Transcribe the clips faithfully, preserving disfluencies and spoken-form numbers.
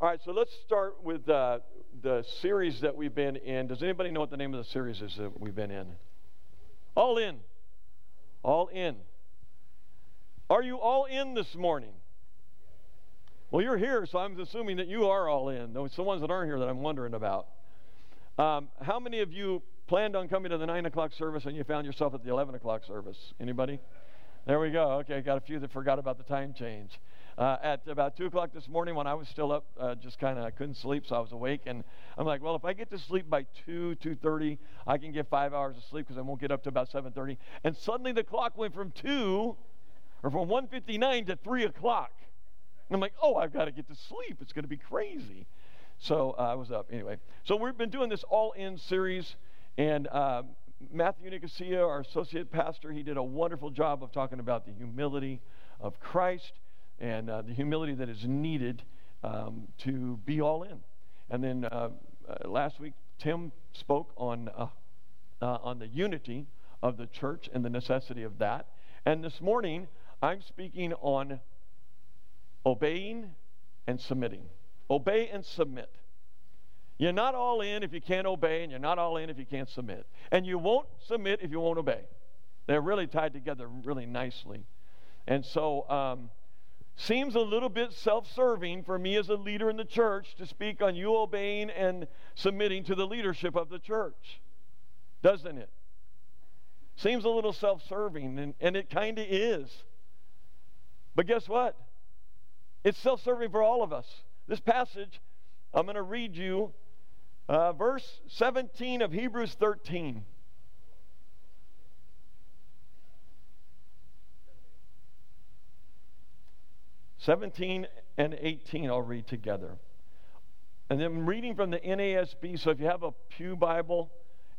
All right, so let's start with uh, the series that we've been in. Does anybody know what the name of the series is that we've been in? All In. All In. Are you all in this morning? Well, you're here, so I'm assuming that you are all in. There's the ones that aren't here that I'm wondering about. Um, how many of you planned on coming to the nine o'clock service and you found yourself at the eleven o'clock service? Anybody? There we go. Okay, got a few that forgot about the time change. Uh, at about two o'clock this morning when I was still up, uh, just kind of, I couldn't sleep, so I was awake. And I'm like, well, if I get to sleep by two, two thirty, I can get five hours of sleep because I won't get up to about seven thirty. And suddenly the clock went from two, or from one fifty-nine to three o'clock. And I'm like, oh, I've got to get to sleep. It's going to be crazy. So uh, I was up anyway. So we've been doing this all-in series. And uh, Matthew Nicosia, our associate pastor, he did a wonderful job of talking about the humility of Christ. And uh, the humility that is needed um, to be all in. And then uh, uh, last week, Tim spoke on uh, uh, on the unity of the church and the necessity of that. And this morning, I'm speaking on obeying and submitting. Obey and submit. You're not all in if you can't obey, and you're not all in if you can't submit. And you won't submit if you won't obey. They're really tied together really nicely. And so... Um, Seems a little bit self-serving for me as a leader in the church to speak on you obeying and submitting to the leadership of the church, doesn't it? Seems a little self-serving, and, and it kind of is. But guess what? It's self-serving for all of us. This passage, I'm going to read you uh, verse seventeen of Hebrews thirteen. seventeen and eighteen I'll read together. And then I'm reading from the N A S B, so if you have a pew Bible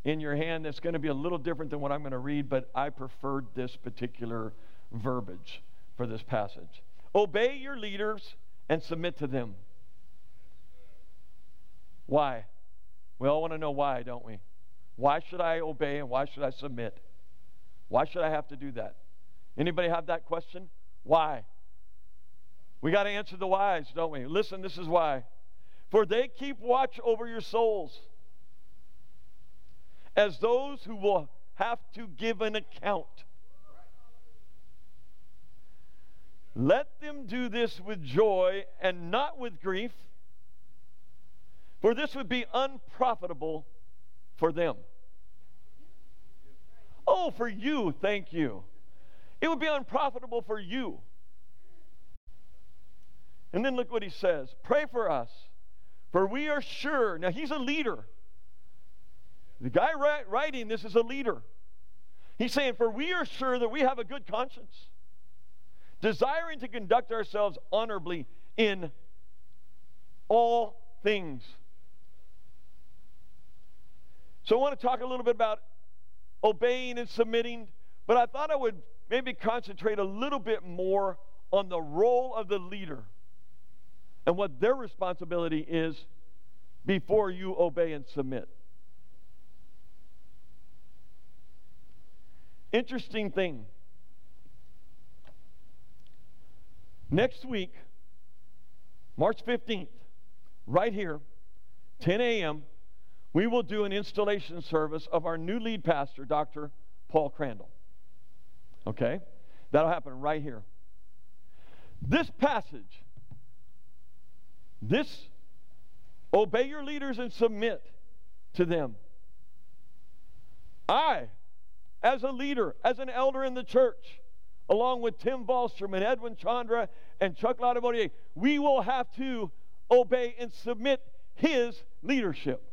in your hand, that's going to be a little different than what I'm going to read, but I preferred this particular verbiage for this passage. Obey your leaders and submit to them. Why? We all want to know why, don't we? Why should I obey and why should I submit? Why should I have to do that? Anybody have that question? Why? We got to answer the whys, don't we? Listen, this is why. For they keep watch over your souls as those who will have to give an account. Let them do this with joy and not with grief, for this would be unprofitable for them. Oh, for you, thank you. It would be unprofitable for you. And then look what he says. Pray for us, for we are sure. Now, he's a leader. The guy writing this is a leader. He's saying, for we are sure that we have a good conscience, desiring to conduct ourselves honorably in all things. So I want to talk a little bit about obeying and submitting, but I thought I would maybe concentrate a little bit more on the role of the leader. And what their responsibility is before you obey and submit. Interesting thing. Next week, March fifteenth, right here, ten a m, we will do an installation service of our new lead pastor, Doctor Paul Crandall. Okay? That'll happen right here. This passage... This, obey your leaders and submit to them. I, as a leader, as an elder in the church, along with Tim Ballstrom and Edwin Chandra and Chuck LaDivodier, we will have to obey and submit his leadership.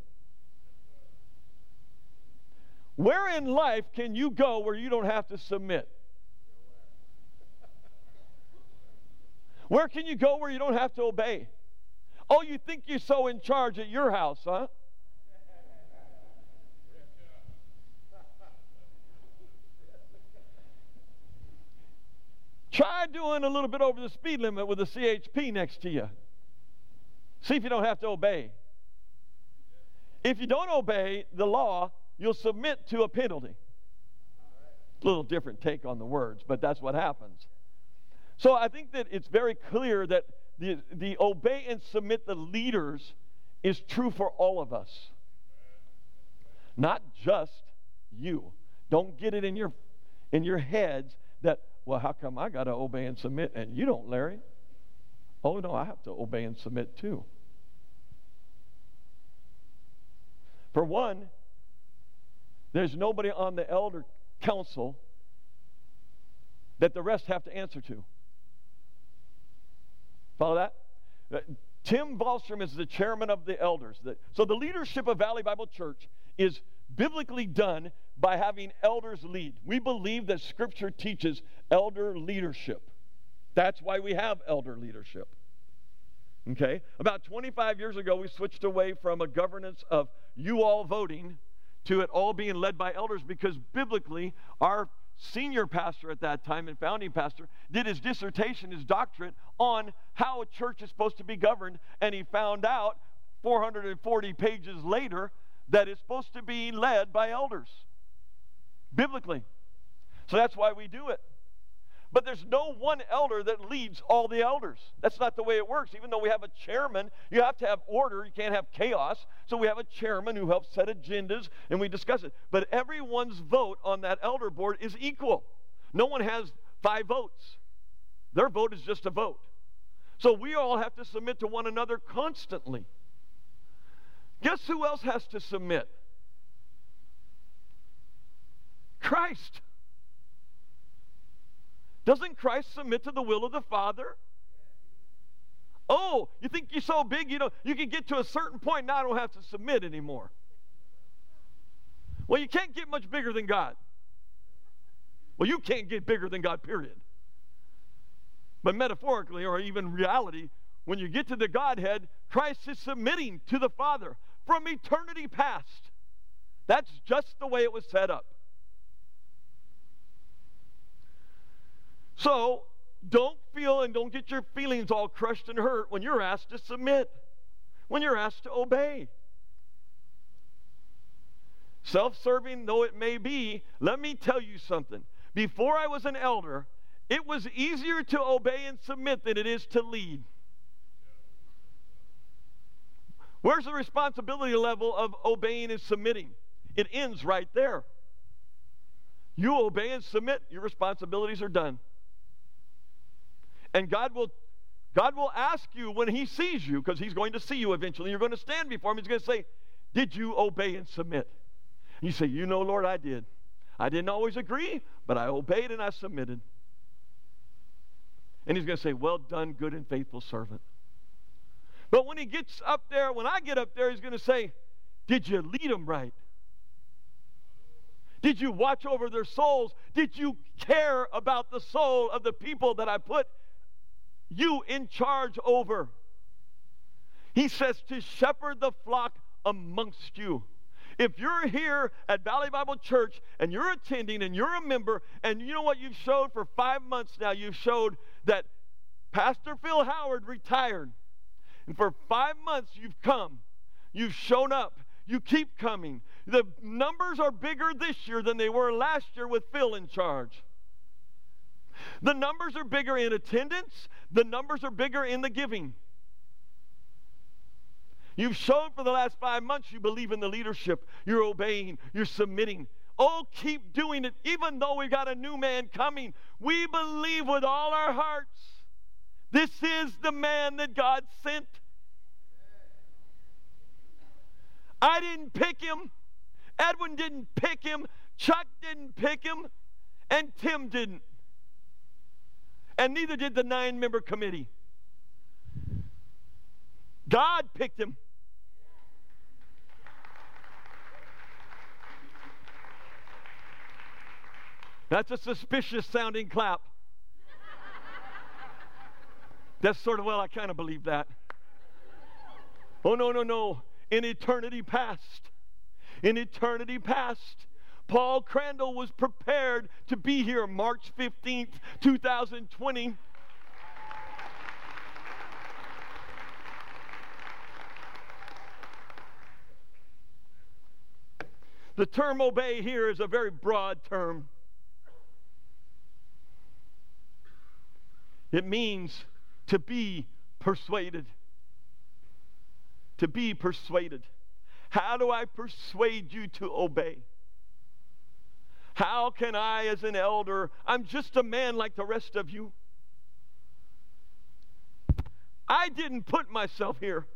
Where in life can you go where you don't have to submit? Where can you go where you don't have to obey? Oh, you think you're so in charge at your house, huh? Try doing a little bit over the speed limit with a C H P next to you. See if you don't have to obey. If you don't obey the law, you'll submit to a penalty. A little different take on the words, but that's what happens. So I think that it's very clear that the, the obey and submit the leaders is true for all of us, not just you. Don't get it in your in your heads that, well, how come I got to obey and submit and you don't, Larry? Oh, no, I have to obey and submit too. For one, there's nobody on the elder council that the rest have to answer to. Follow that? Tim Ballstrom is the chairman of the elders. So the leadership of Valley Bible Church is biblically done by having elders lead. We believe that Scripture teaches elder leadership. That's why we have elder leadership. Okay? About twenty-five years ago, we switched away from a governance of you all voting to it all being led by elders, because biblically, our senior pastor at that time and founding pastor did his dissertation, his doctorate, on how a church is supposed to be governed, and he found out four hundred forty pages later that it's supposed to be led by elders, biblically. So that's why we do it. But there's no one elder that leads all the elders. That's not the way it works. Even though we have a chairman, you have to have order. You can't have chaos. So we have a chairman who helps set agendas, and we discuss it. But everyone's vote on that elder board is equal. No one has five votes. Their vote is just a vote. So we all have to submit to one another constantly. Guess who else has to submit? Christ. Doesn't Christ submit to the will of the Father? Oh, you think you're so big, you know, you can get to a certain point, now I don't have to submit anymore. Well, you can't get much bigger than God. Well, you can't get bigger than God, period. But metaphorically, or even reality, when you get to the Godhead, Christ is submitting to the Father from eternity past. That's just the way it was set up. So, don't feel and don't get your feelings all crushed and hurt when you're asked to submit, when you're asked to obey. Self-serving though it may be, let me tell you something. Before I was an elder, it was easier to obey and submit than it is to lead. Where's the responsibility level of obeying and submitting? It ends right there. You obey and submit, your responsibilities are done. And God will, God will ask you when he sees you, because he's going to see you eventually. You're going to stand before him. He's going to say, did you obey and submit? And you say, you know, Lord, I did. I didn't always agree, but I obeyed and I submitted. And he's going to say, well done, good and faithful servant. But when he gets up there, when I get up there, he's going to say, did you lead them right? Did you watch over their souls? Did you care about the soul of the people that I put you in charge over? He says to shepherd the flock amongst you. If you're here at Valley Bible Church and you're attending and you're a member, and you know what you've showed for five months now, you've showed that Pastor Phil Howard retired. And for five months you've come, you've shown up, you keep coming. The numbers are bigger this year than they were last year with Phil in charge. The numbers are bigger in attendance. The numbers are bigger in the giving. You've shown for the last five months you believe in the leadership. You're obeying. You're submitting. Oh, keep doing it, even though we've got a new man coming. We believe with all our hearts this is the man that God sent. I didn't pick him. Edwin didn't pick him. Chuck didn't pick him. And Tim didn't. And neither did the nine-member committee. God picked him. That's a suspicious-sounding clap. That's sort of, well, I kind of believe that. Oh, no, no, no. In eternity past, in eternity past, Paul Crandall was prepared to be here March fifteenth, two thousand twenty. The term obey here is a very broad term. It means to be persuaded. To be persuaded. How do I persuade you to obey? How can I, as an elder, I'm just a man like the rest of you. I didn't put myself here.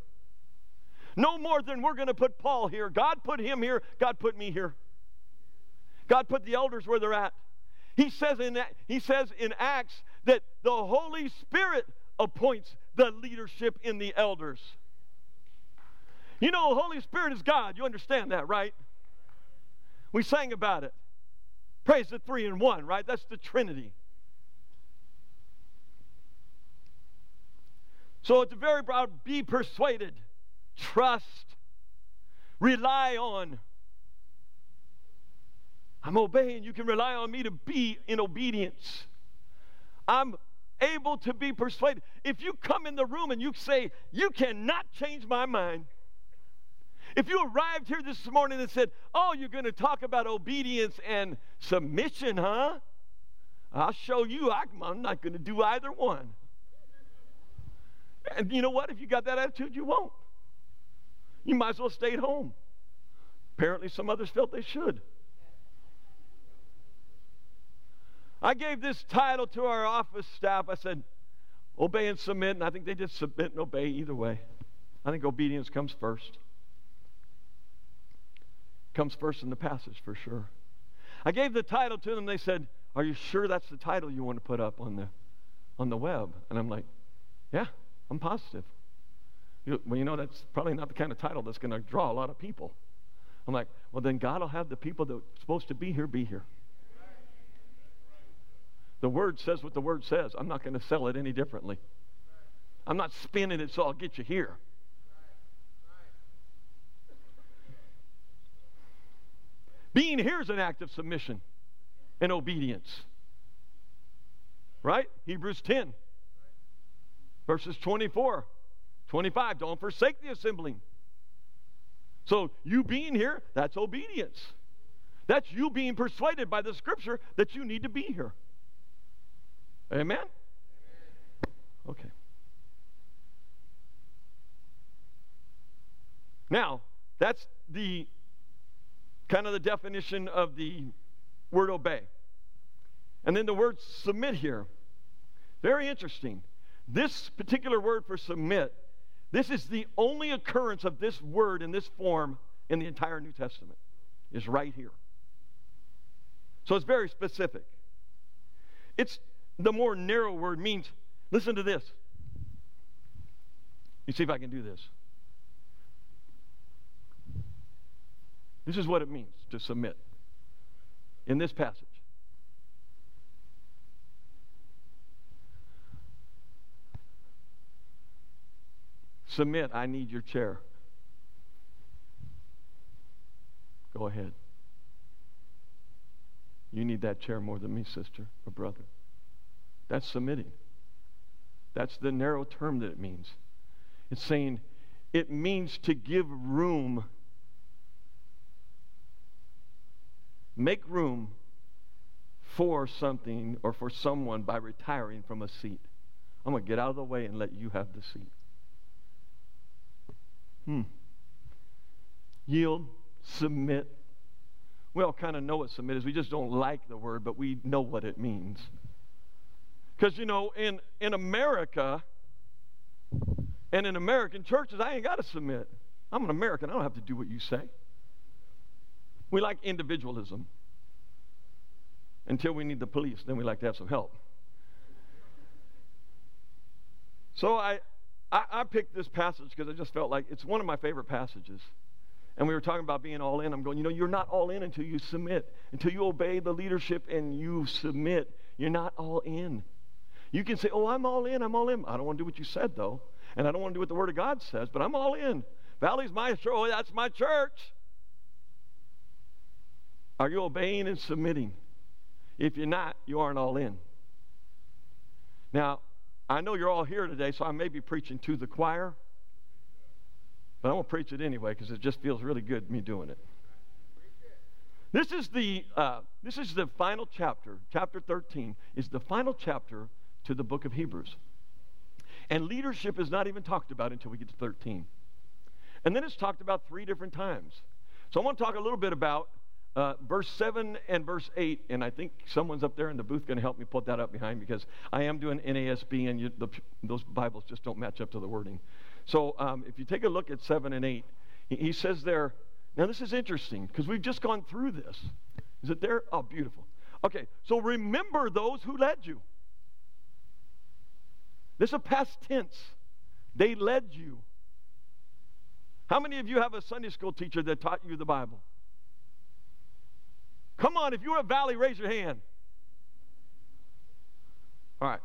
No more than we're going to put Paul here. God put him here. God put me here. God put the elders where they're at. He says in, he says in Acts that the Holy Spirit appoints the leadership in the elders. You know, the Holy Spirit is God. You understand that, right? We sang about it. Praise the three in one, right? That's the Trinity. So it's a very broad, be persuaded, trust, rely on. I'm obeying. You can rely on me to be in obedience. I'm able to be persuaded. If you come in the room and you say, you cannot change my mind. If you arrived here this morning and said, oh, you're going to talk about obedience and submission, huh? I'll show you I'm not going to do either one. And you know what? If you got that attitude, you won't. You might as well stay at home. Apparently some others felt they should. I gave this title to our office staff. I said, obey and submit. And I think they did submit and obey either way. I think obedience comes first. Comes first in the passage for sure. I gave the title to them. They said, are you sure that's the title you want to put up on the on the web? And I'm like, yeah, I'm positive. You, well, you know, that's probably not the kind of title that's going to draw a lot of people. I'm like, well, then God will have the people that are supposed to be here be here. The Word says what the Word says. I'm not going to sell it any differently. I'm not spinning it so I'll get you here. Being here is an act of submission and obedience. Right? Hebrews ten, verses twenty-four, twenty-five. Don't forsake the assembling. So you being here, that's obedience. That's you being persuaded by the Scripture that you need to be here. Amen? Okay. Now, that's the kind of the definition of the word obey. And then the word submit here. Very interesting. This particular word for submit, this is the only occurrence of this word in this form in the entire New Testament. Is right here. So it's very specific. It's the more narrow word means, listen to this. You see if I can do this. This is what it means to submit in this passage. Submit, I need your chair. Go ahead. You need that chair more than me, sister or brother. That's submitting. That's the narrow term that it means. It's saying it means to give room. Make room for something or for someone by retiring from a seat. I'm going to get out of the way and let you have the seat. Hmm. Yield, submit. We all kind of know what submit is. We just don't like the word, but we know what it means. Because, you know, in, in America and in American churches, I ain't got to submit. I'm an American. I don't have to do what you say. We like individualism until we need the police. Then we like to have some help. So I, I, I picked this passage because I just felt like it's one of my favorite passages. And we were talking about being all in. I'm going, you know, you're not all in until you submit, until you obey the leadership and you submit. You're not all in. You can say, oh, I'm all in, I'm all in. I don't want to do what you said, though, and I don't want to do what the Word of God says, but I'm all in. Valley's my church. Oh, that's my church. Are you obeying and submitting? If you're not, you aren't all in. Now, I know you're all here today, so I may be preaching to the choir, but I'm going to preach it anyway because it just feels really good me doing it. This is the uh, this is the final chapter. Chapter thirteen is the final chapter to the book of Hebrews. And leadership is not even talked about until we get to thirteen. And then it's talked about three different times. So I want to talk a little bit about uh, verse seven and verse eight. And I think someone's up there in the booth going to help me put that up behind, because I am doing N A S B, and you, the, those Bibles just don't match up to the wording. So um, if you take a look at seven and eight, he, he says there, now this is interesting because we've just gone through this. Is it there? Oh, beautiful. Okay, so remember those who led you. This is a past tense. They led you. How many of you have a Sunday school teacher that taught you the Bible? Come on, if you're a Valley, raise your hand. All right.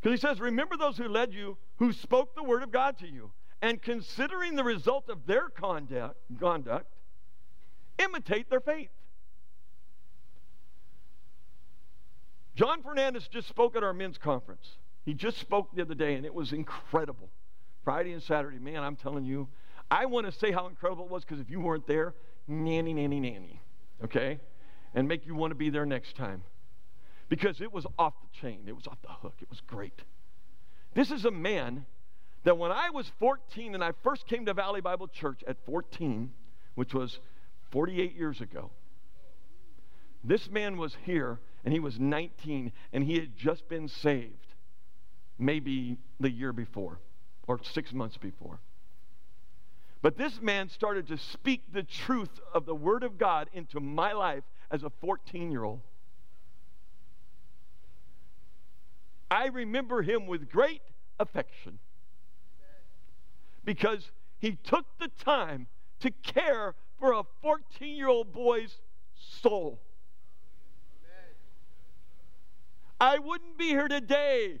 Because he says, remember those who led you, who spoke the word of God to you, and considering the result of their conduct, conduct imitate their faith. John Fernandez just spoke at our men's conference. He just spoke the other day, and it was incredible. Friday and Saturday, man, I'm telling you, I want to say how incredible it was, because if you weren't there, nanny, nanny, nanny, okay? And make you want to be there next time. Because it was off the chain. It was off the hook. It was great. This is a man that when I was fourteen and I first came to Valley Bible Church at fourteen, which was forty-eight years ago, this man was here, and he was nineteen, and he had just been saved maybe the year before or six months before. But this man started to speak the truth of the Word of God into my life as a fourteen-year-old. I remember him with great affection because he took the time to care for a fourteen-year-old boy's soul. I wouldn't be here today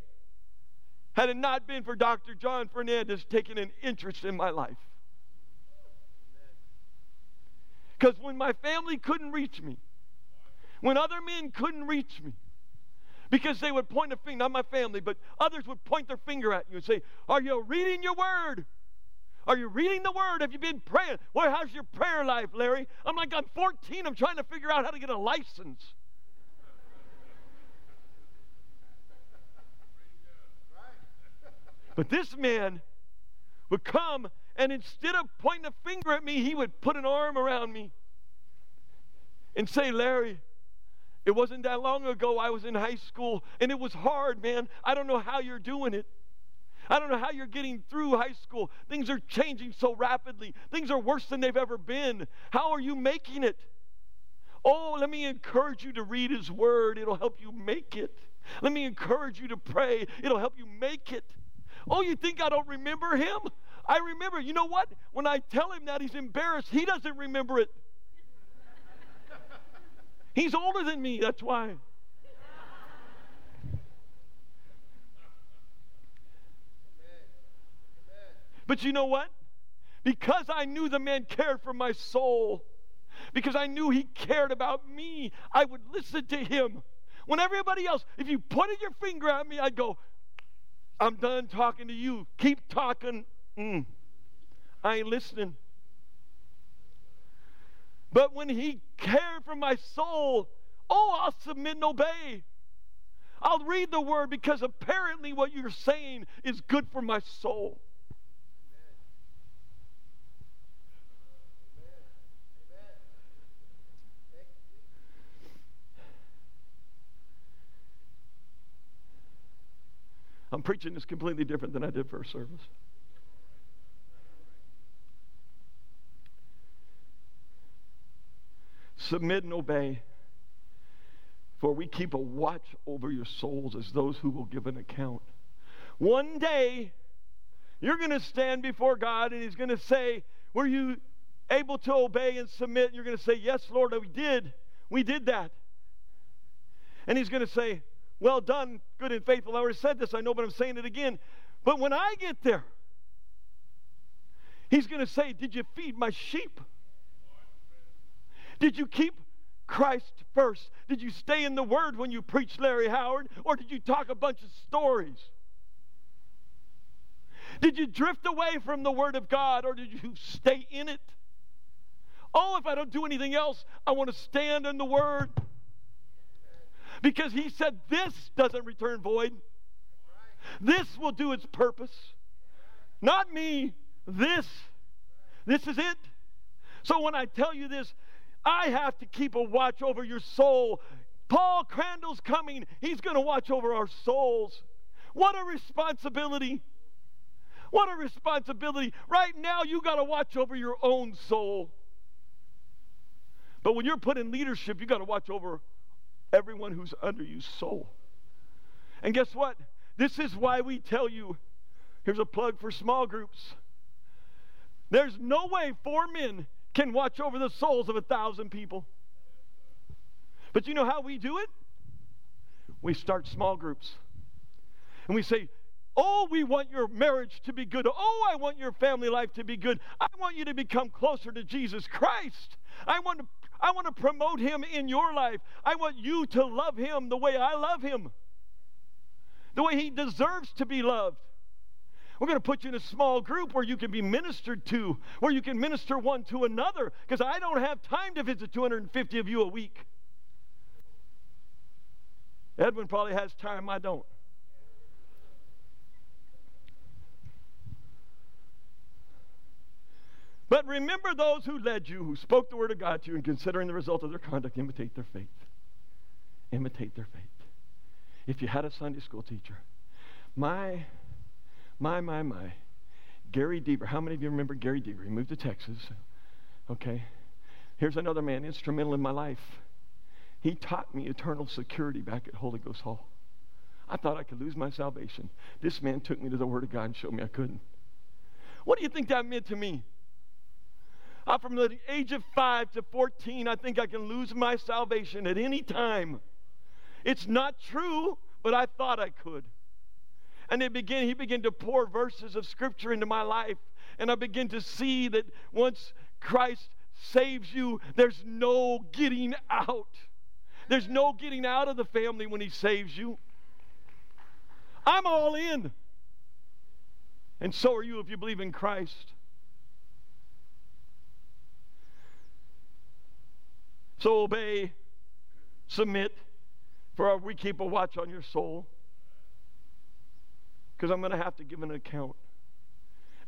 had it not been for Doctor John Fernandez taking an interest in my life. Because when my family couldn't reach me, when other men couldn't reach me, because they would point a finger, not my family, but others would point their finger at you and say, are you reading your word? Are you reading the word? Have you been praying? Well, how's your prayer life, Larry? I'm like, I'm fourteen. I'm trying to figure out how to get a license. But this man would come, and instead of pointing a finger at me, he would put an arm around me and say, Larry, it wasn't that long ago I was in high school, and it was hard, man. I don't know how you're doing it. I don't know how you're getting through high school. Things are changing so rapidly. Things are worse than they've ever been. How are you making it? Oh, let me encourage you to read his word. It'll help you make it. Let me encourage you to pray. It'll help you make it. Oh, you think I don't remember him? I remember. You know what? When I tell him that, he's embarrassed. He doesn't remember it. He's older than me, that's why. But you know what? Because I knew the man cared for my soul, because I knew he cared about me, I would listen to him. When everybody else, if you pointed your finger at me, I'd go, I'm done talking to you. Keep talking. Mm. I ain't listening. But when he cared for my soul, oh, I'll submit and obey. I'll read the word because apparently what you're saying is good for my soul. I'm preaching this completely different than I did first service. Submit and obey, for we keep a watch over your souls as those who will give an account. One day, you're going to stand before God, and he's going to say, were you able to obey and submit? And you're going to say, yes, Lord, we did. We did that. And he's going to say, well done, good and faithful. I already said this, I know, but I'm saying it again. But when I get there, he's going to say, did you feed my sheep? Did you keep Christ first? Did you stay in the Word when you preached, Larry Howard? Or did you talk a bunch of stories? Did you drift away from the Word of God, or did you stay in it? Oh, if I don't do anything else, I want to stand in the Word. Because he said this doesn't return void. This will do its purpose. Not me. This. This is it. So when I tell you this, I have to keep a watch over your soul. Paul Crandall's coming. He's going to watch over our souls. What a responsibility. What a responsibility. Right now, you got to watch over your own soul. But when you're put in leadership, you got to watch over everyone who's under your soul. And guess what? This is why we tell you, here's a plug for small groups. There's no way four men can watch over the souls of a thousand people. But you know how we do it? We start small groups. And we say, oh, we want your marriage to be good. Oh, I want your family life to be good. I want you to become closer to Jesus Christ. I want to, I want to promote him in your life. I want you to love him the way I love him, the way he deserves to be loved. We're going to put you in a small group where you can be ministered to, where you can minister one to another, because I don't have time to visit two hundred fifty of you a week. Edwin probably has time, I don't. But remember those who led you, who spoke the word of God to you, and considering the result of their conduct, imitate their faith. Imitate their faith. If you had a Sunday school teacher, my, my, my, my, Gary Deaver. How many of you remember Gary Deaver? He moved to Texas. Okay. Here's another man instrumental in my life. He taught me eternal security back at Holy Ghost Hall. I thought I could lose my salvation. This man took me to the word of God and showed me I couldn't. What do you think that meant to me? I, from the age of five to fourteen, I think I can lose my salvation at any time. It's not true, but I thought I could. And it began, he began to pour verses of Scripture into my life, and I began to see that once Christ saves you, there's no getting out. There's no getting out of the family when he saves you. I'm all in. And so are you if you believe in Christ. So obey, submit, for we keep a watch on your soul. Because I'm going to have to give an account.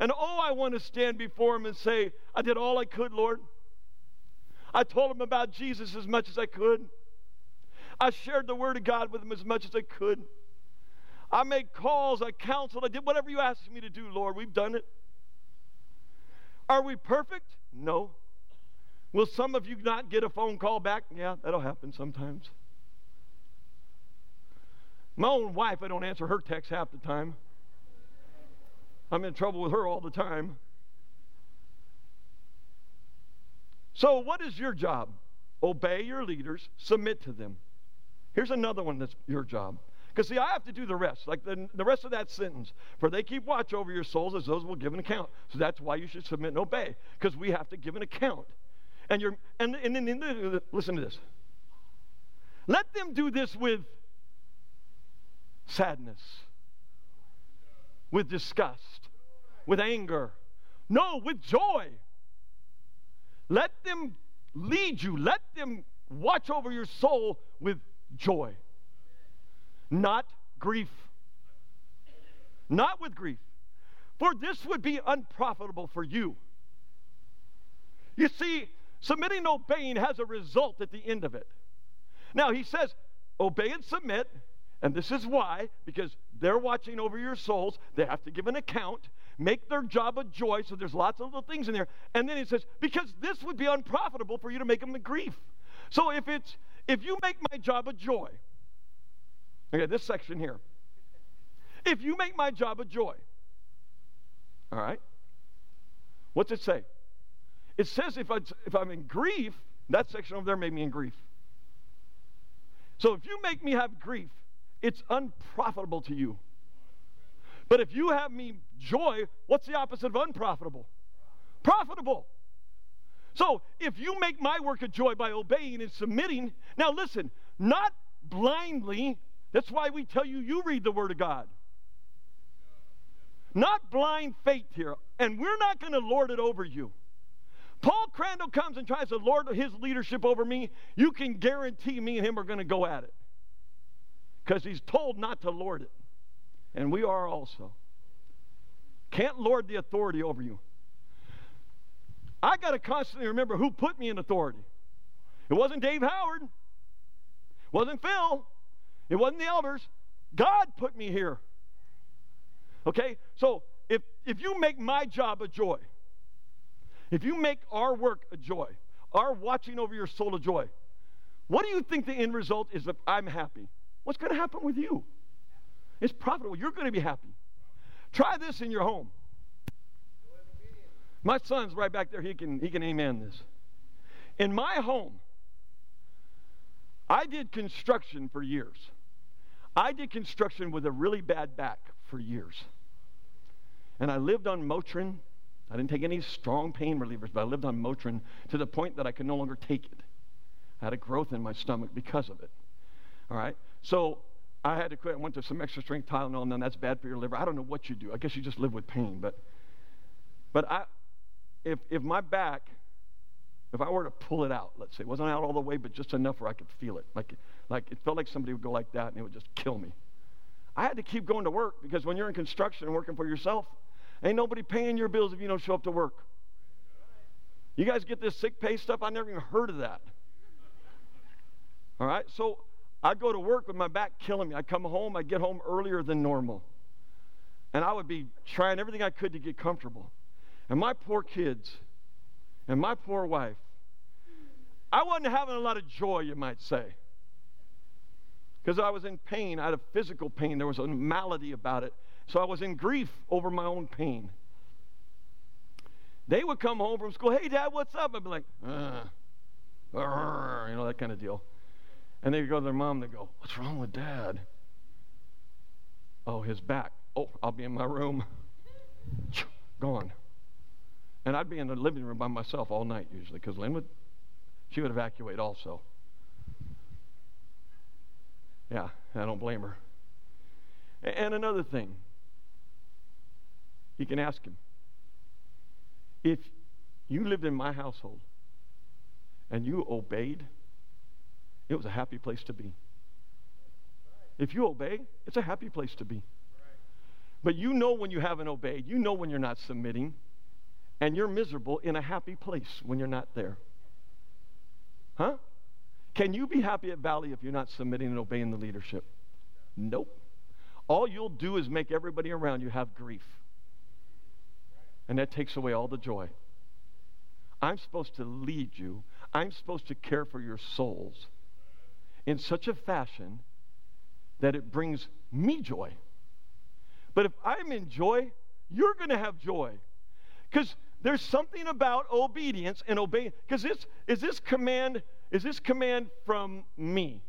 And oh, I want to stand before him and say, I did all I could, Lord. I told him about Jesus as much as I could. I shared the word of God with him as much as I could. I made calls, I counseled, I did whatever you asked me to do, Lord. We've done it. Are we perfect? No. Will some of you not get a phone call back? Yeah, that'll happen sometimes. My own wife, I don't answer her texts half the time. I'm in trouble with her all the time. So what is your job? Obey your leaders, submit to them. Here's another one that's your job. Because, see, I have to do the rest, like the, the rest of that sentence. For they keep watch over your souls as those will give an account. So that's why you should submit and obey, because we have to give an account. And you're and, and, and, and listen to this. Let them do this with sadness, with disgust, with anger. No, with joy. Let them lead you. Let them watch over your soul with joy. Not grief. Not with grief. For this would be unprofitable for you. You see, submitting and obeying has a result at the end of it. Now, he says, obey and submit, and this is why, because they're watching over your souls. They have to give an account, make their job a joy, so there's lots of little things in there. And then he says, because this would be unprofitable for you to make them grief. So if it's, if you make my job a joy, okay, this section here, if you make my job a joy, all right, what's it say? It says if, I, if I'm in grief, that section over there made me in grief. So if you make me have grief, it's unprofitable to you. But if you have me joy, what's the opposite of unprofitable? Profitable. So if you make my work a joy by obeying and submitting, now listen, not blindly, that's why we tell you you read the Word of God. Not blind faith here, and we're not going to lord it over you. Paul Crandall comes and tries to lord his leadership over me, you can guarantee me and him are going to go at it. Because he's told not to lord it. and we are also. Can't lord the authority over you. I got to constantly remember who put me in authority. It wasn't Dave Howard. It wasn't Phil. It wasn't the elders. God put me here. Okay? So if, if you make my job a joy, if you make our work a joy, our watching over your soul a joy, what do you think the end result is if I'm happy? What's going to happen with you? It's profitable. You're going to be happy. Try this in your home. My son's right back there. He can, he can amen this. In my home, I did construction for years. I did construction with a really bad back for years. And I lived on Motrin. I didn't take any strong pain relievers, but I lived on Motrin to the point that I could no longer take it. I had a growth in my stomach because of it. All right? So I had to quit. I went to some extra strength Tylenol, and then that's bad for your liver. I don't know what you do. I guess you just live with pain. But but I, if if my back, if I were to pull it out, let's say, it wasn't out all the way, but just enough where I could feel it. Like, like it felt like somebody would go like that, and it would just kill me. I had to keep going to work, because when you're in construction and working for yourself, ain't nobody paying your bills if you don't show up to work. You guys get this sick pay stuff? I never even heard of that. All right? So I go to work with my back killing me. I come home. I get home earlier than normal. And I would be trying everything I could to get comfortable. And my poor kids and my poor wife, I wasn't having a lot of joy, you might say, because I was in pain. I had a physical pain. There was a malady about it. So I was in grief over my own pain. They would come home from school, "Hey, Dad, what's up?" I'd be like, uh, uh, you know, that kind of deal. And they would go to their mom and they'd go, "What's wrong with Dad?" "Oh, his back." "Oh, I'll be in my room." Gone. And I'd be in the living room by myself all night usually, because Lynn would, she would evacuate also. Yeah, I don't blame her. And another thing, you can ask him, if you lived in my household and you obeyed, it was a happy place to be. If you obey, it's a happy place to be. But you know when you haven't obeyed, you know when you're not submitting, and you're miserable in a happy place when you're not there. Huh? Can you be happy at Valley if you're not submitting and obeying the leadership? Nope. All you'll do is make everybody around you have grief. And that takes away all the joy. I'm supposed to lead you. I'm supposed to care for your souls in such a fashion that it brings me joy. But if I'm in joy, you're going to have joy. Because there's something about obedience and obeying. Because this, is this command, is this command from me?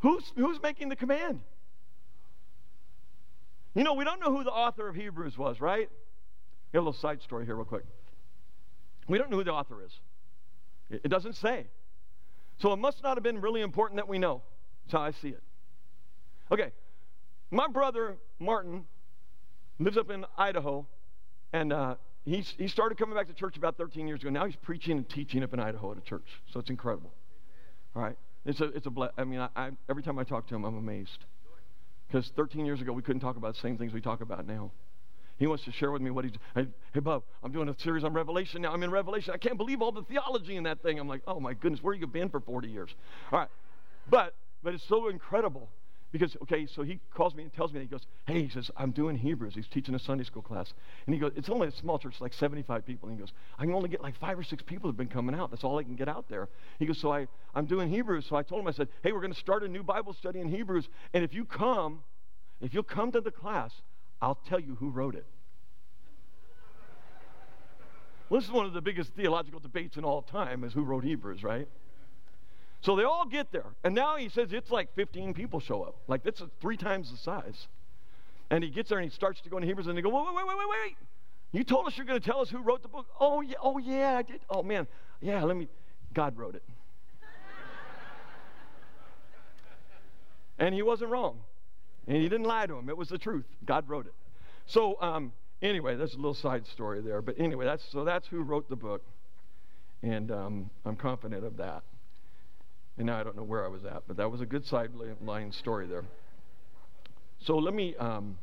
Who's, who's making the command? You know, we don't know who the author of Hebrews was, right? Got a little side story here real quick. We don't know who the author is. It doesn't say. So it must not have been really important that we know. That's how I see it. Okay. My brother, Martin, lives up in Idaho, and uh, he, he started coming back to church about thirteen years ago. Now he's preaching and teaching up in Idaho at a church, so it's incredible. All right? It's a, it's a ble- I mean, I, I, every time I talk to him, I'm amazed. Because thirteen years ago, we couldn't talk about the same things we talk about now. He wants to share with me what he's, I, hey, Bob, I'm doing a series on Revelation now. I'm in Revelation. I can't believe all the theology in that thing. I'm like, oh, my goodness, where have you been for forty years? All right. But but it's so incredible because, okay, so he calls me and tells me, and he goes, hey, he says, I'm doing Hebrews. He's teaching a Sunday school class. And he goes, it's only a small church, like seventy-five people. And he goes, I can only get like five or six people who've been coming out. That's all I can get out there. He goes, so I, I'm doing Hebrews. So I told him, I said, hey, we're going to start a new Bible study in Hebrews. And if you come, if you'll come to the class, I'll tell you who wrote it. Well, this is one of the biggest theological debates in all time is who wrote Hebrews, right? So they all get there. And now he says it's like fifteen people show up. Like that's three times the size. And he gets there and he starts to go into Hebrews and they go, wait, wait, wait, wait, wait. You told us you're going to tell us who wrote the book. Oh, yeah, oh, yeah, I did. Oh, man. Yeah, let me. God wrote it. And he wasn't wrong. And he didn't lie to him. It was the truth. God wrote it. So um, anyway, that's a little side story there. But anyway, that's so that's who wrote the book. And um, I'm confident of that. And now I don't know where I was at, but that was a good sideline story there. So let me, um,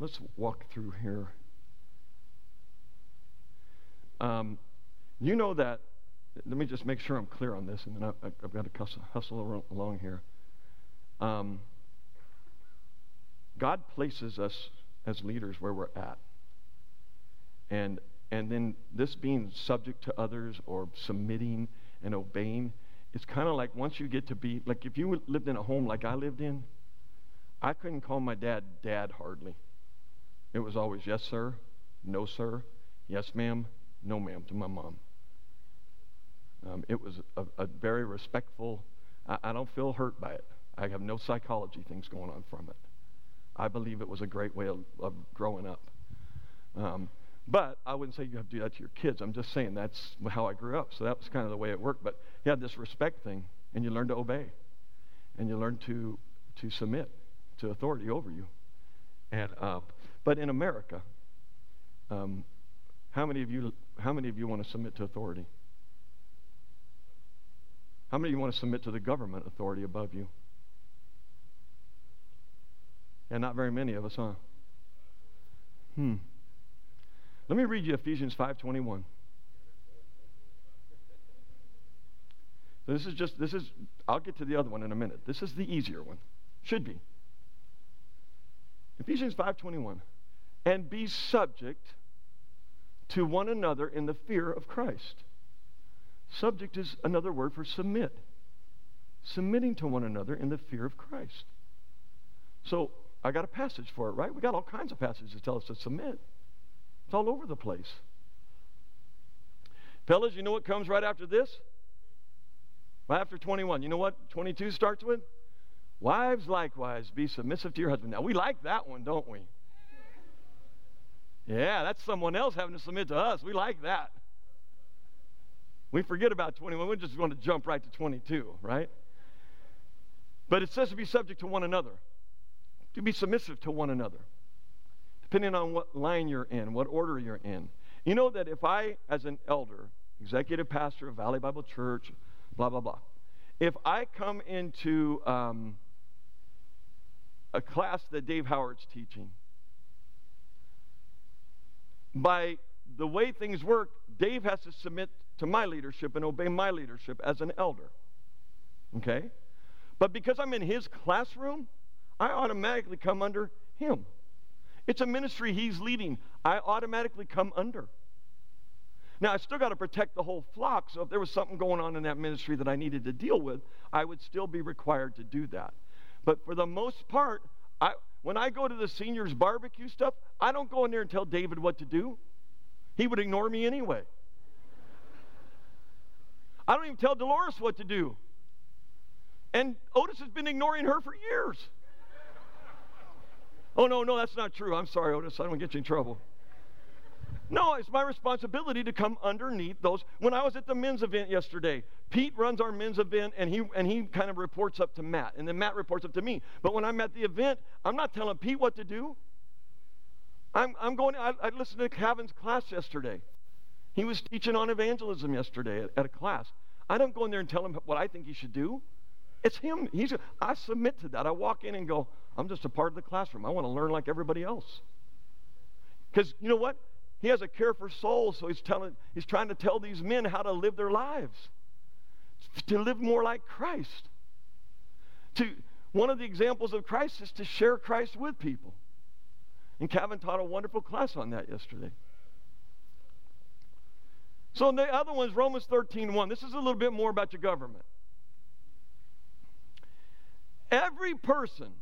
let's walk through here. Um, you know that, let me just make sure I'm clear on this, and then I, I, I've got to hustle along here. Um, God places us as leaders where we're at. And, and then this being subject to others or submitting and obeying, it's kind of like once you get to be, like if you lived in a home like I lived in, I couldn't call my dad, dad hardly. It was always, yes, sir, no, sir, yes, ma'am, no, ma'am, to my mom. Um, it was a, a very respectful, I, I don't feel hurt by it. I have no psychology things going on from it. I believe it was a great way of, of growing up. Um, but I wouldn't say you have to do that to your kids. I'm just saying that's how I grew up. So that was kind of the way it worked. But you had this respect thing, and you learn to obey, and you learn to, to submit to authority over you. And uh, but in America, um, how many of you how many of you want to submit to authority? How many of you want to submit to the government authority above you? And not very many of us, huh? Hmm. Let me read you Ephesians five twenty-one. So this is just, this is, I'll get to the other one in a minute. This is the easier one. Should be. Ephesians five twenty-one. And be subject to one another in the fear of Christ. Subject is another word for submit. Submitting to one another in the fear of Christ. So, I got a passage for it, right? We got all kinds of passages that tell us to submit. It's all over the place. Fellas, you know what comes right after this? Right after twenty-one. You know what twenty-two starts with? Wives, likewise, be submissive to your husband. Now, we like that one, don't we? Yeah, that's someone else having to submit to us. We like that. We forget about twenty-one. We just want to jump right to twenty-two, right? But it says to be subject to one another. To be submissive to one another, depending on what line you're in, what order you're in. You know that if I, as an elder, executive pastor of Valley Bible Church, blah, blah, blah, if I come into um, a class that Dave Howard's teaching, by the way things work, Dave has to submit to my leadership and obey my leadership as an elder, okay? But because I'm in his classroom, I automatically come under him. It's a ministry he's leading. I automatically come under. Now, I still got to protect the whole flock, so if there was something going on in that ministry that I needed to deal with, I would still be required to do that. But for the most part, I, when I go to the seniors' barbecue stuff, I don't go in there and tell David what to do. He would ignore me anyway. I don't even tell Dolores what to do. And Otis has been ignoring her for years. Oh, no, no, that's not true. I'm sorry, Otis. I don't get you in trouble. No, it's my responsibility to come underneath those. When I was at the men's event yesterday, Pete runs our men's event, and he and he kind of reports up to Matt, and then Matt reports up to me. But when I'm at the event, I'm not telling Pete what to do. I'm, I'm going, I, I listened to Kevin's class yesterday. He was teaching on evangelism yesterday at, at a class. I don't go in there and tell him what I think he should do. It's him. He's, I submit to that. I walk in and go, I'm just a part of the classroom. I want to learn like everybody else. Because you know what? He has a care for souls, so he's telling, he's trying to tell these men how to live their lives, to live more like Christ. To, one of the examples of Christ is to share Christ with people. And Kevin taught a wonderful class on that yesterday. So the other one is Romans thirteen one. This is a little bit more about your government. Every person,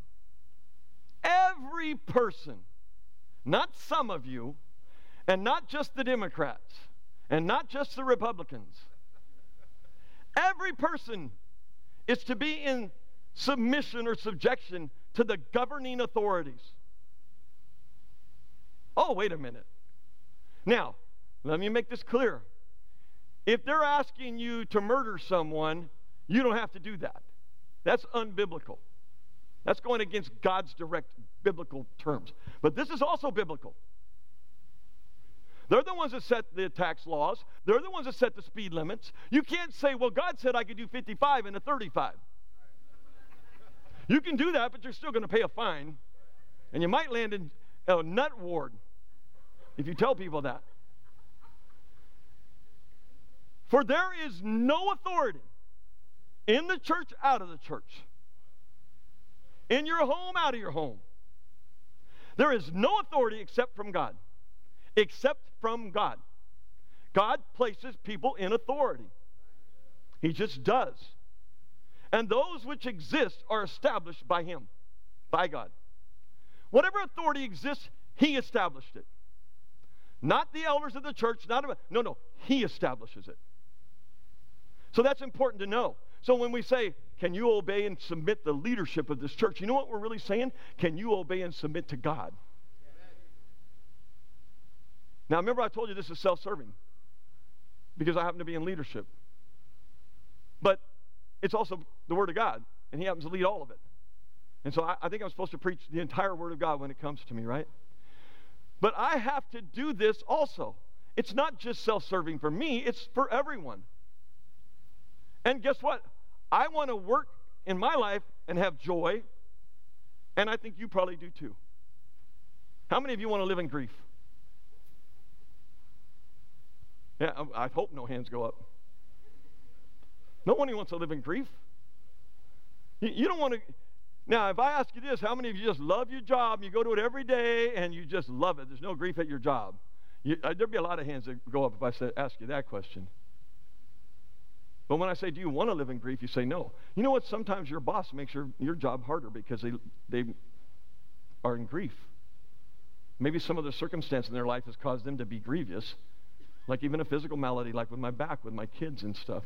every person, not some of you, and not just the Democrats, and not just the Republicans. Every person is to be in submission or subjection to the governing authorities. Oh, wait a minute. Now, let me make this clear. If they're asking you to murder someone, you don't have to do that. That's unbiblical. That's going against God's direct biblical terms. But this is also biblical. They're the ones that set the tax laws. They're the ones that set the speed limits. You can't say, well, God said I could do fifty-five and a thirty-five. You can do that, but you're still going to pay a fine. And you might land in a nut ward if you tell people that. For there is no authority in the church, out of the church. In your home, out of your home. There is no authority except from God. Except from God. God places people in authority. He just does. And those which exist are established by Him, by God. Whatever authority exists, He established it. Not the elders of the church, not a, no, no, He establishes it. So that's important to know. So when we say, can you obey and submit the leadership of this church? You know what we're really saying? Can you obey and submit to God? Now, remember I told you this is self-serving because I happen to be in leadership. But it's also the Word of God, and He happens to lead all of it. And so I, I think I'm supposed to preach the entire Word of God when it comes to me, right? But I have to do this also. It's not just self-serving for me, it's for everyone. And guess what? I want to work in my life and have joy, and I think you probably do too. How many of you want to live in grief? Yeah, I, I hope no hands go up. No one wants to live in grief. You, you don't want to... Now, if I ask you this, how many of you just love your job, and you go to it every day, and you just love it? There's no grief at your job. You, uh, there'd be a lot of hands that go up if I said, ask you that question. But when I say, do you want to live in grief, you say no. You know what? Sometimes your boss makes your, your job harder because they, they are in grief. Maybe some other circumstance in their life has caused them to be grievous, like even a physical malady, like with my back, with my kids and stuff.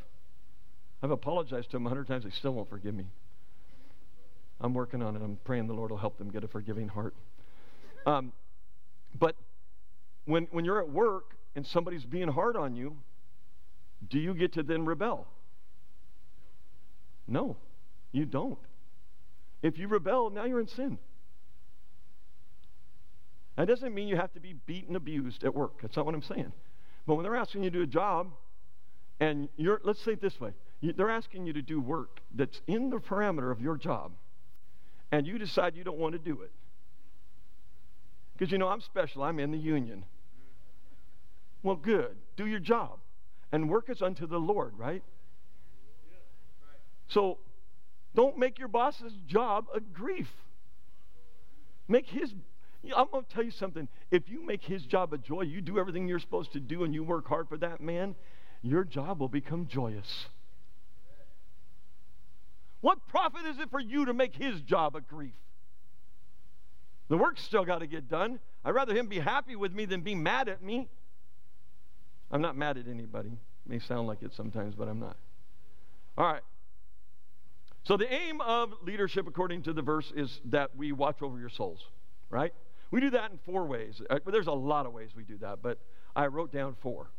I've apologized to them a hundred times. They still won't forgive me. I'm working on it. I'm praying the Lord will help them get a forgiving heart. Um, but when, when you're at work and somebody's being hard on you, do you get to then rebel? No, you don't. If you rebel, now you're in sin. That doesn't mean you have to be beat and abused at work. That's not what I'm saying. But when they're asking you to do a job, and you're, let's say it this way, you, they're asking you to do work that's in the parameter of your job, and you decide you don't want to do it. Because you know, I'm special, I'm in the union. Well, good, do your job. And work is unto the Lord, right? Yeah, right? So don't make your boss's job a grief. Make his, I'm going to tell you something. If you make his job a joy, you do everything you're supposed to do and you work hard for that man, your job will become joyous. What profit is it for you to make his job a grief? The work's still got to get done. I'd rather him be happy with me than be mad at me. I'm not mad at anybody. It may sound like it sometimes, but I'm not. All right. So the aim of leadership, according to the verse, is that we watch over your souls, right? We do that in four ways. There's a lot of ways we do that, but I wrote down four.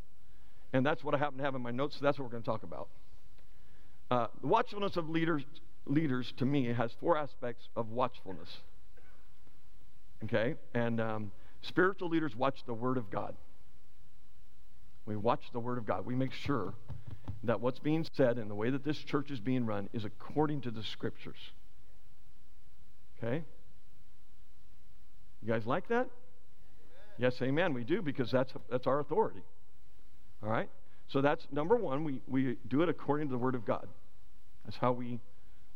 And that's what I happen to have in my notes, so that's what we're going to talk about. Uh, the watchfulness of leaders, leaders, to me, has four aspects of watchfulness. Okay? And um, spiritual leaders watch the Word of God. We watch the Word of God. We make sure that what's being said and the way that this church is being run is according to the Scriptures. Okay? You guys like that? Amen. Yes, amen. We do, because that's, that's our authority. All right? So that's number one. We, we do it according to the Word of God. That's how we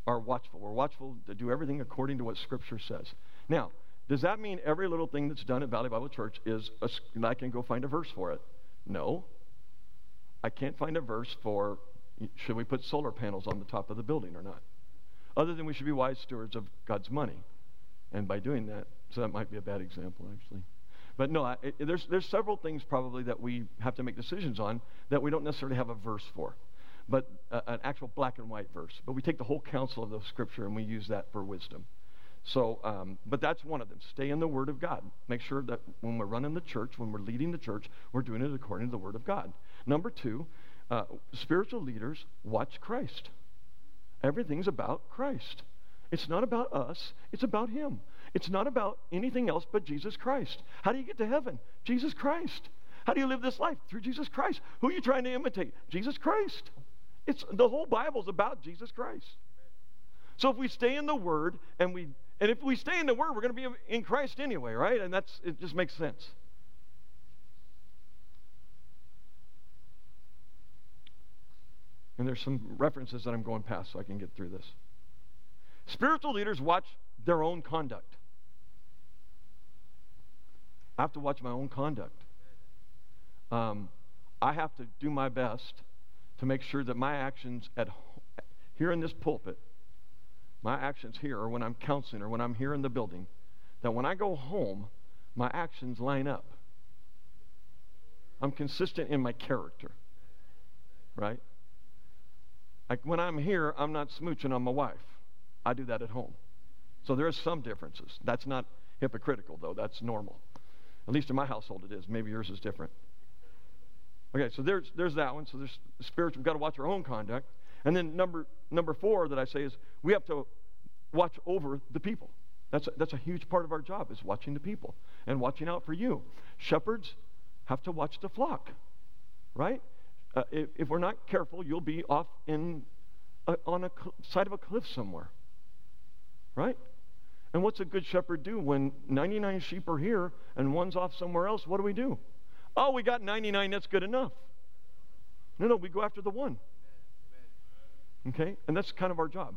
are watchful. We're watchful to do everything according to what Scripture says. Now, does that mean every little thing that's done at Valley Bible Church is, a, and I can go find a verse for it? No, I can't find a verse for should we put solar panels on the top of the building or not, other than we should be wise stewards of God's money. And by doing that, so that might be a bad example, actually. But no, I, it, there's, there's several things probably that we have to make decisions on that we don't necessarily have a verse for, but uh, an actual black and white verse. But we take the whole counsel of the Scripture and we use that for wisdom. So, um, but that's one of them. Stay in the Word of God. Make sure that when we're running the church, when we're leading the church, we're doing it according to the Word of God. Number two, uh, spiritual leaders watch Christ. Everything's about Christ. It's not about us. It's about Him. It's not about anything else but Jesus Christ. How do you get to heaven? Jesus Christ. How do you live this life? Through Jesus Christ. Who are you trying to imitate? Jesus Christ. It's, the whole Bible's about Jesus Christ. So if we stay in the Word, and we and if we stay in the Word, we're going to be in Christ anyway, right? And that's it just makes sense. And there's some references that I'm going past so I can get through this. Spiritual leaders watch their own conduct. I have to watch my own conduct. Um, I have to do my best to make sure that my actions at home, here in this pulpit, my actions here, or when I'm counseling, or when I'm here in the building, that when I go home, my actions line up. I'm consistent in my character, right? Like when I'm here, I'm not smooching on my wife. I do that at home. So there is some differences. That's not hypocritical, though. That's normal. At least in my household it is. Maybe yours is different. Okay, so there's there's that one. So there's spiritual. We've got to watch our own conduct. And then number number four that I say is we have to watch over the people. That's a, that's a huge part of our job, is watching the people and watching out for you. Shepherds have to watch the flock, right? Uh, if, if we're not careful, you'll be off in uh, on a cl- side of a cliff somewhere, right? And what's a good shepherd do when ninety-nine sheep are here and one's off somewhere else? What do we do? Oh, we got ninety-nine, that's good enough. No, no, we go after the one. Okay? And that's kind of our job.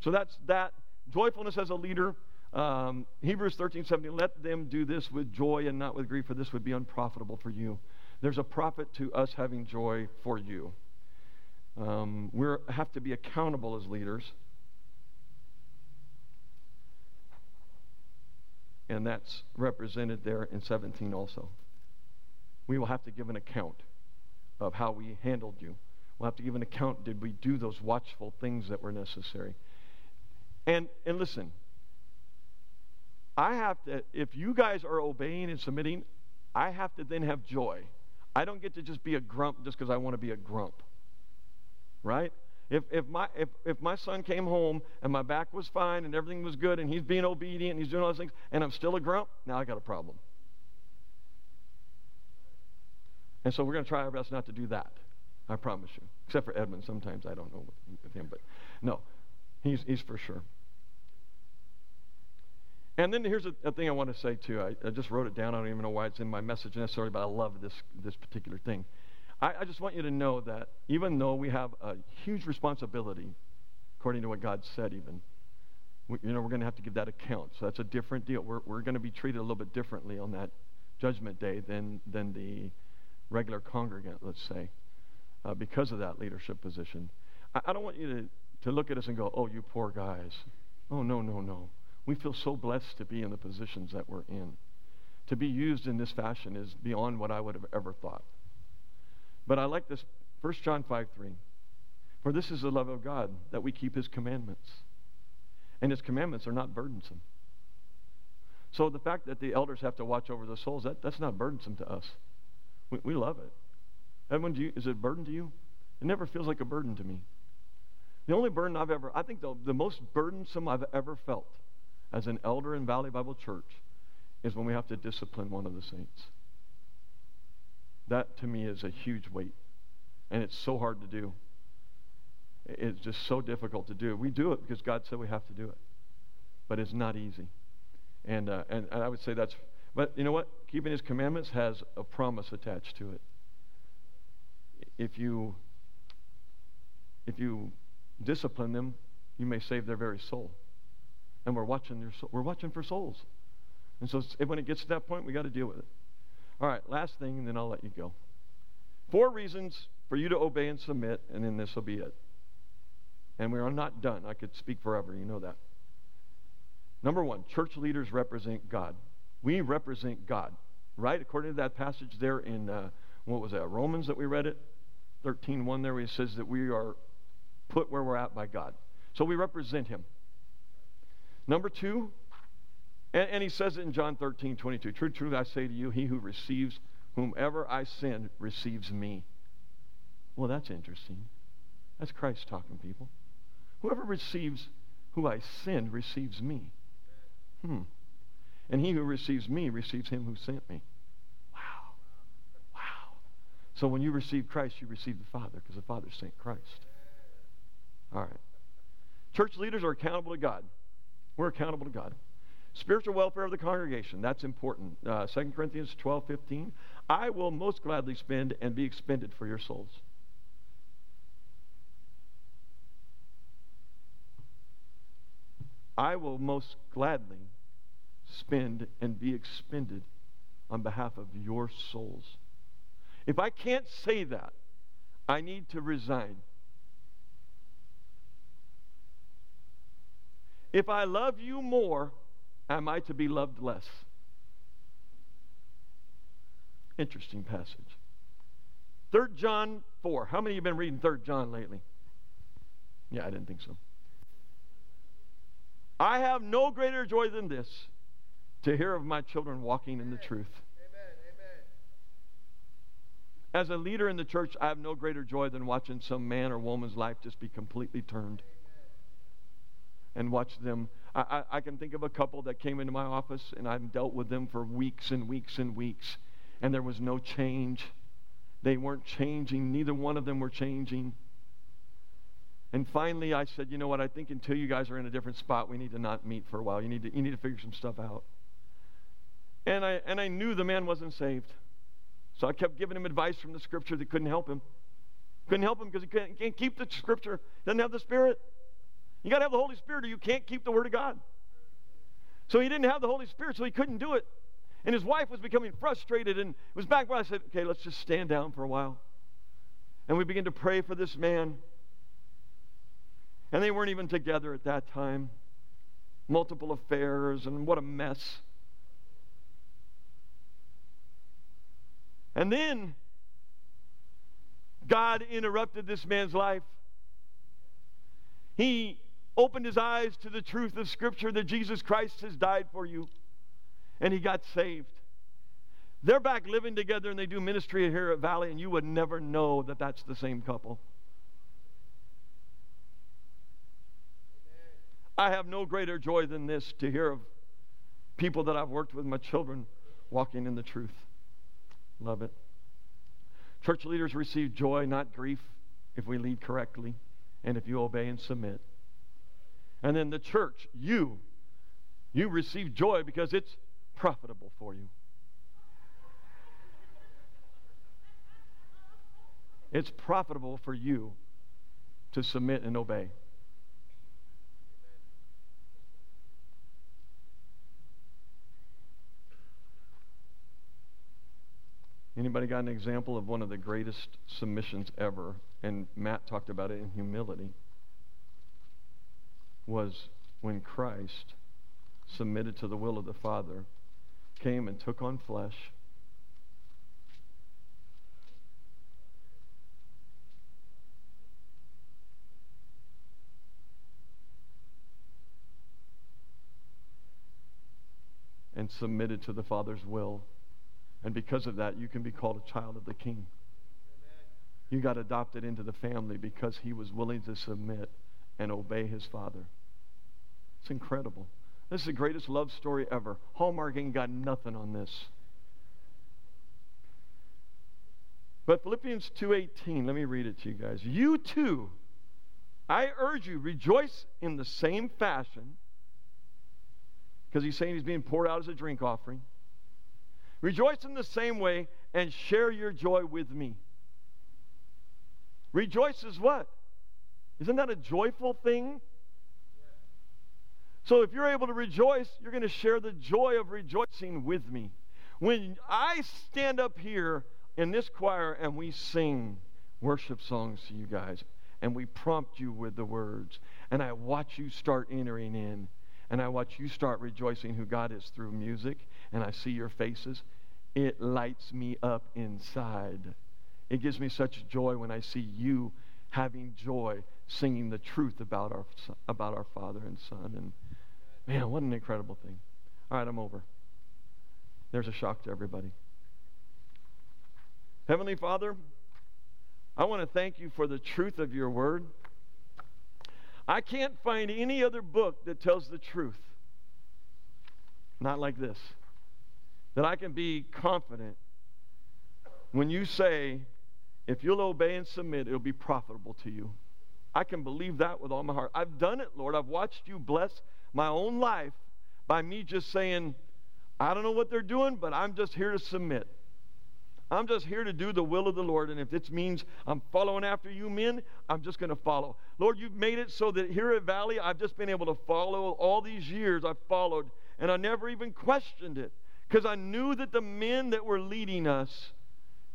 So that's that. Joyfulness as a leader. Um, Hebrews thirteen seventeen, let them do this with joy and not with grief, for this would be unprofitable for you. There's a profit to us having joy for you. Um, we have to be accountable as leaders. And that's represented there in seventeen also. We will have to give an account of how we handled you. We'll have to give an account. Did we do those watchful things that were necessary? And and listen, I have to, if you guys are obeying and submitting, I have to then have joy. I don't get to just be a grump just because I want to be a grump. Right? If if my if, if my son came home and my back was fine and everything was good and he's being obedient and he's doing all those things and I'm still a grump, now I got a problem. And so we're going to try our best not to do that. I promise you. Except for Edmund. Sometimes I don't know with, with him, but no, he's he's for sure. And then here's a, a thing I want to say too. I, I just wrote it down. I don't even know why it's in my message necessarily, but I love this this particular thing. I just want you to know that even though we have a huge responsibility, according to what God said even, we, you know, we're going to have to give that account. So that's a different deal. We're, we're going to be treated a little bit differently on that judgment day than, than the regular congregant, let's say, uh, because of that leadership position. I, I don't want you to, to look at us and go, oh, you poor guys. Oh, no, no, no. We feel so blessed to be in the positions that we're in. To be used in this fashion is beyond what I would have ever thought. But I like this, First John five three. For this is the love of God, that we keep His commandments. And His commandments are not burdensome. So the fact that the elders have to watch over the souls, that, that's not burdensome to us. We, we love it. Edwin, do you, is it a burden to you? It never feels like a burden to me. The only burden I've ever, I think the, the most burdensome I've ever felt as an elder in Valley Bible Church is when we have to discipline one of the saints. That, to me, is a huge weight. And it's so hard to do. It's just so difficult to do. We do it because God said we have to do it. But it's not easy. And, uh, and, and I would say that's... But you know what? Keeping His commandments has a promise attached to it. If you, if you discipline them, you may save their very soul. And we're watching, their so- we're watching for souls. And so it's, when it gets to that point, we got to deal with it. All right, last thing, and then I'll let you go. Four reasons for you to obey and submit, and then this will be it. And we are not done. I could speak forever. You know that. Number one, church leaders represent God. We represent God, right? According to that passage there in, uh, what was that, Romans that we read it? thirteen one there, where it says that we are put where we're at by God. So we represent Him. Number two, And, and he says it in John thirteen twenty-two. True, true, I say to you, he who receives whomever I send receives me. Well, that's interesting. That's Christ talking, people. Whoever receives who I send receives me. Hmm. And he who receives me receives him who sent me. Wow. Wow. So when you receive Christ, you receive the Father, because the Father sent Christ. All right. Church leaders are accountable to God. We're accountable to God. Spiritual welfare of the congregation, that's important. Uh, Second Corinthians twelve fifteen, I will most gladly spend and be expended for your souls. I will most gladly spend and be expended on behalf of your souls. If I can't say that, I need to resign. If I love you more, am I to be loved less? Interesting passage. Third John four. How many of you have been reading Third John lately? Yeah, I didn't think so. I have no greater joy than this, to hear of my children walking in the truth. Amen. Amen. As a leader in the church, I have no greater joy than watching some man or woman's life just be completely turned. And watch them. I, I, I can think of a couple that came into my office, and I've dealt with them for weeks and weeks and weeks, and there was no change. They weren't changing. Neither one of them were changing. And finally, I said, you know what? I think until you guys are in a different spot, we need to not meet for a while. You need to you need to figure some stuff out. And I and I knew the man wasn't saved, so I kept giving him advice from the Scripture that couldn't help him. Couldn't help him because he can't, can't keep the Scripture. Doesn't have the Spirit. You got to have the Holy Spirit or you can't keep the Word of God. So he didn't have the Holy Spirit, so he couldn't do it. And his wife was becoming frustrated, and it was back when I said, okay, let's just stand down for a while. And we began to pray for this man. And they weren't even together at that time. Multiple affairs, and what a mess. And then God interrupted this man's life. He opened his eyes to the truth of Scripture that Jesus Christ has died for you, and he got saved. They're back living together, and they do ministry here at Valley, and you would never know that that's the same couple. I have no greater joy than this, to hear of people that I've worked with, my children, walking in the truth. Love it. Church leaders receive joy, not grief, if we lead correctly. And if you obey and submit. And then the church, you, you receive joy because it's profitable for you. It's profitable for you to submit and obey. Anybody got an example of one of the greatest submissions ever? And Matt talked about it in humility. Was when Christ submitted to the will of the Father, came and took on flesh, and submitted to the Father's will. And because of that, you can be called a child of the King. Amen. You got adopted into the family because he was willing to submit and obey his Father. It's incredible. This is the greatest love story ever. Hallmark ain't got nothing on this. But Philippians two eighteen, let me read it to you guys. You too, I urge you, rejoice in the same fashion, because he's saying he's being poured out as a drink offering. Rejoice in the same way and share your joy with me. Rejoice is what? Isn't that a joyful thing? Yeah. So if you're able to rejoice, you're going to share the joy of rejoicing with me. When I stand up here in this choir and we sing worship songs to you guys, and we prompt you with the words, and I watch you start entering in, and I watch you start rejoicing who God is through music, and I see your faces, it lights me up inside. It gives me such joy when I see you having joy, singing the truth about our about our Father and Son. And man, what an incredible thing. All right, I'm over. There's a shock to everybody. Heavenly Father, I want to thank you for the truth of your word. I can't find any other book that tells the truth, not like this, that I can be confident when you say, if you'll obey and submit, it'll be profitable to you. I can believe that with all my heart. I've done it, Lord. I've watched you bless my own life by me just saying, I don't know what they're doing, but I'm just here to submit. I'm just here to do the will of the Lord, and if this means I'm following after you men, I'm just going to follow. Lord, you've made it so that here at Valley, I've just been able to follow all these years. I've followed, and I never even questioned it, because I knew that the men that were leading us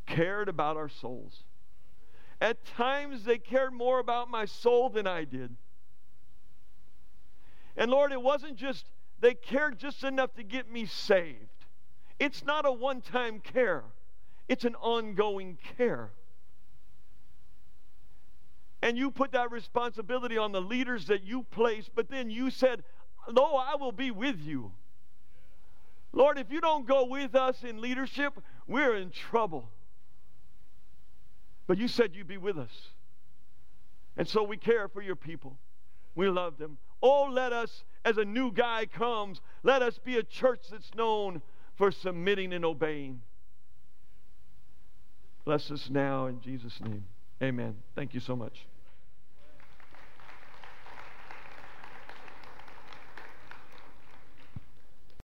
cared about our souls. At times, they cared more about my soul than I did. And Lord, it wasn't just, they cared just enough to get me saved. It's not a one-time care. It's an ongoing care. And you put that responsibility on the leaders that you place, but then you said, no, I will be with you. Lord, if you don't go with us in leadership, we're in trouble. But you said you'd be with us. And so we care for your people. We love them. Oh, let us, as a new guy comes, let us be a church that's known for submitting and obeying. Bless us now in Jesus' name. Amen. Thank you so much.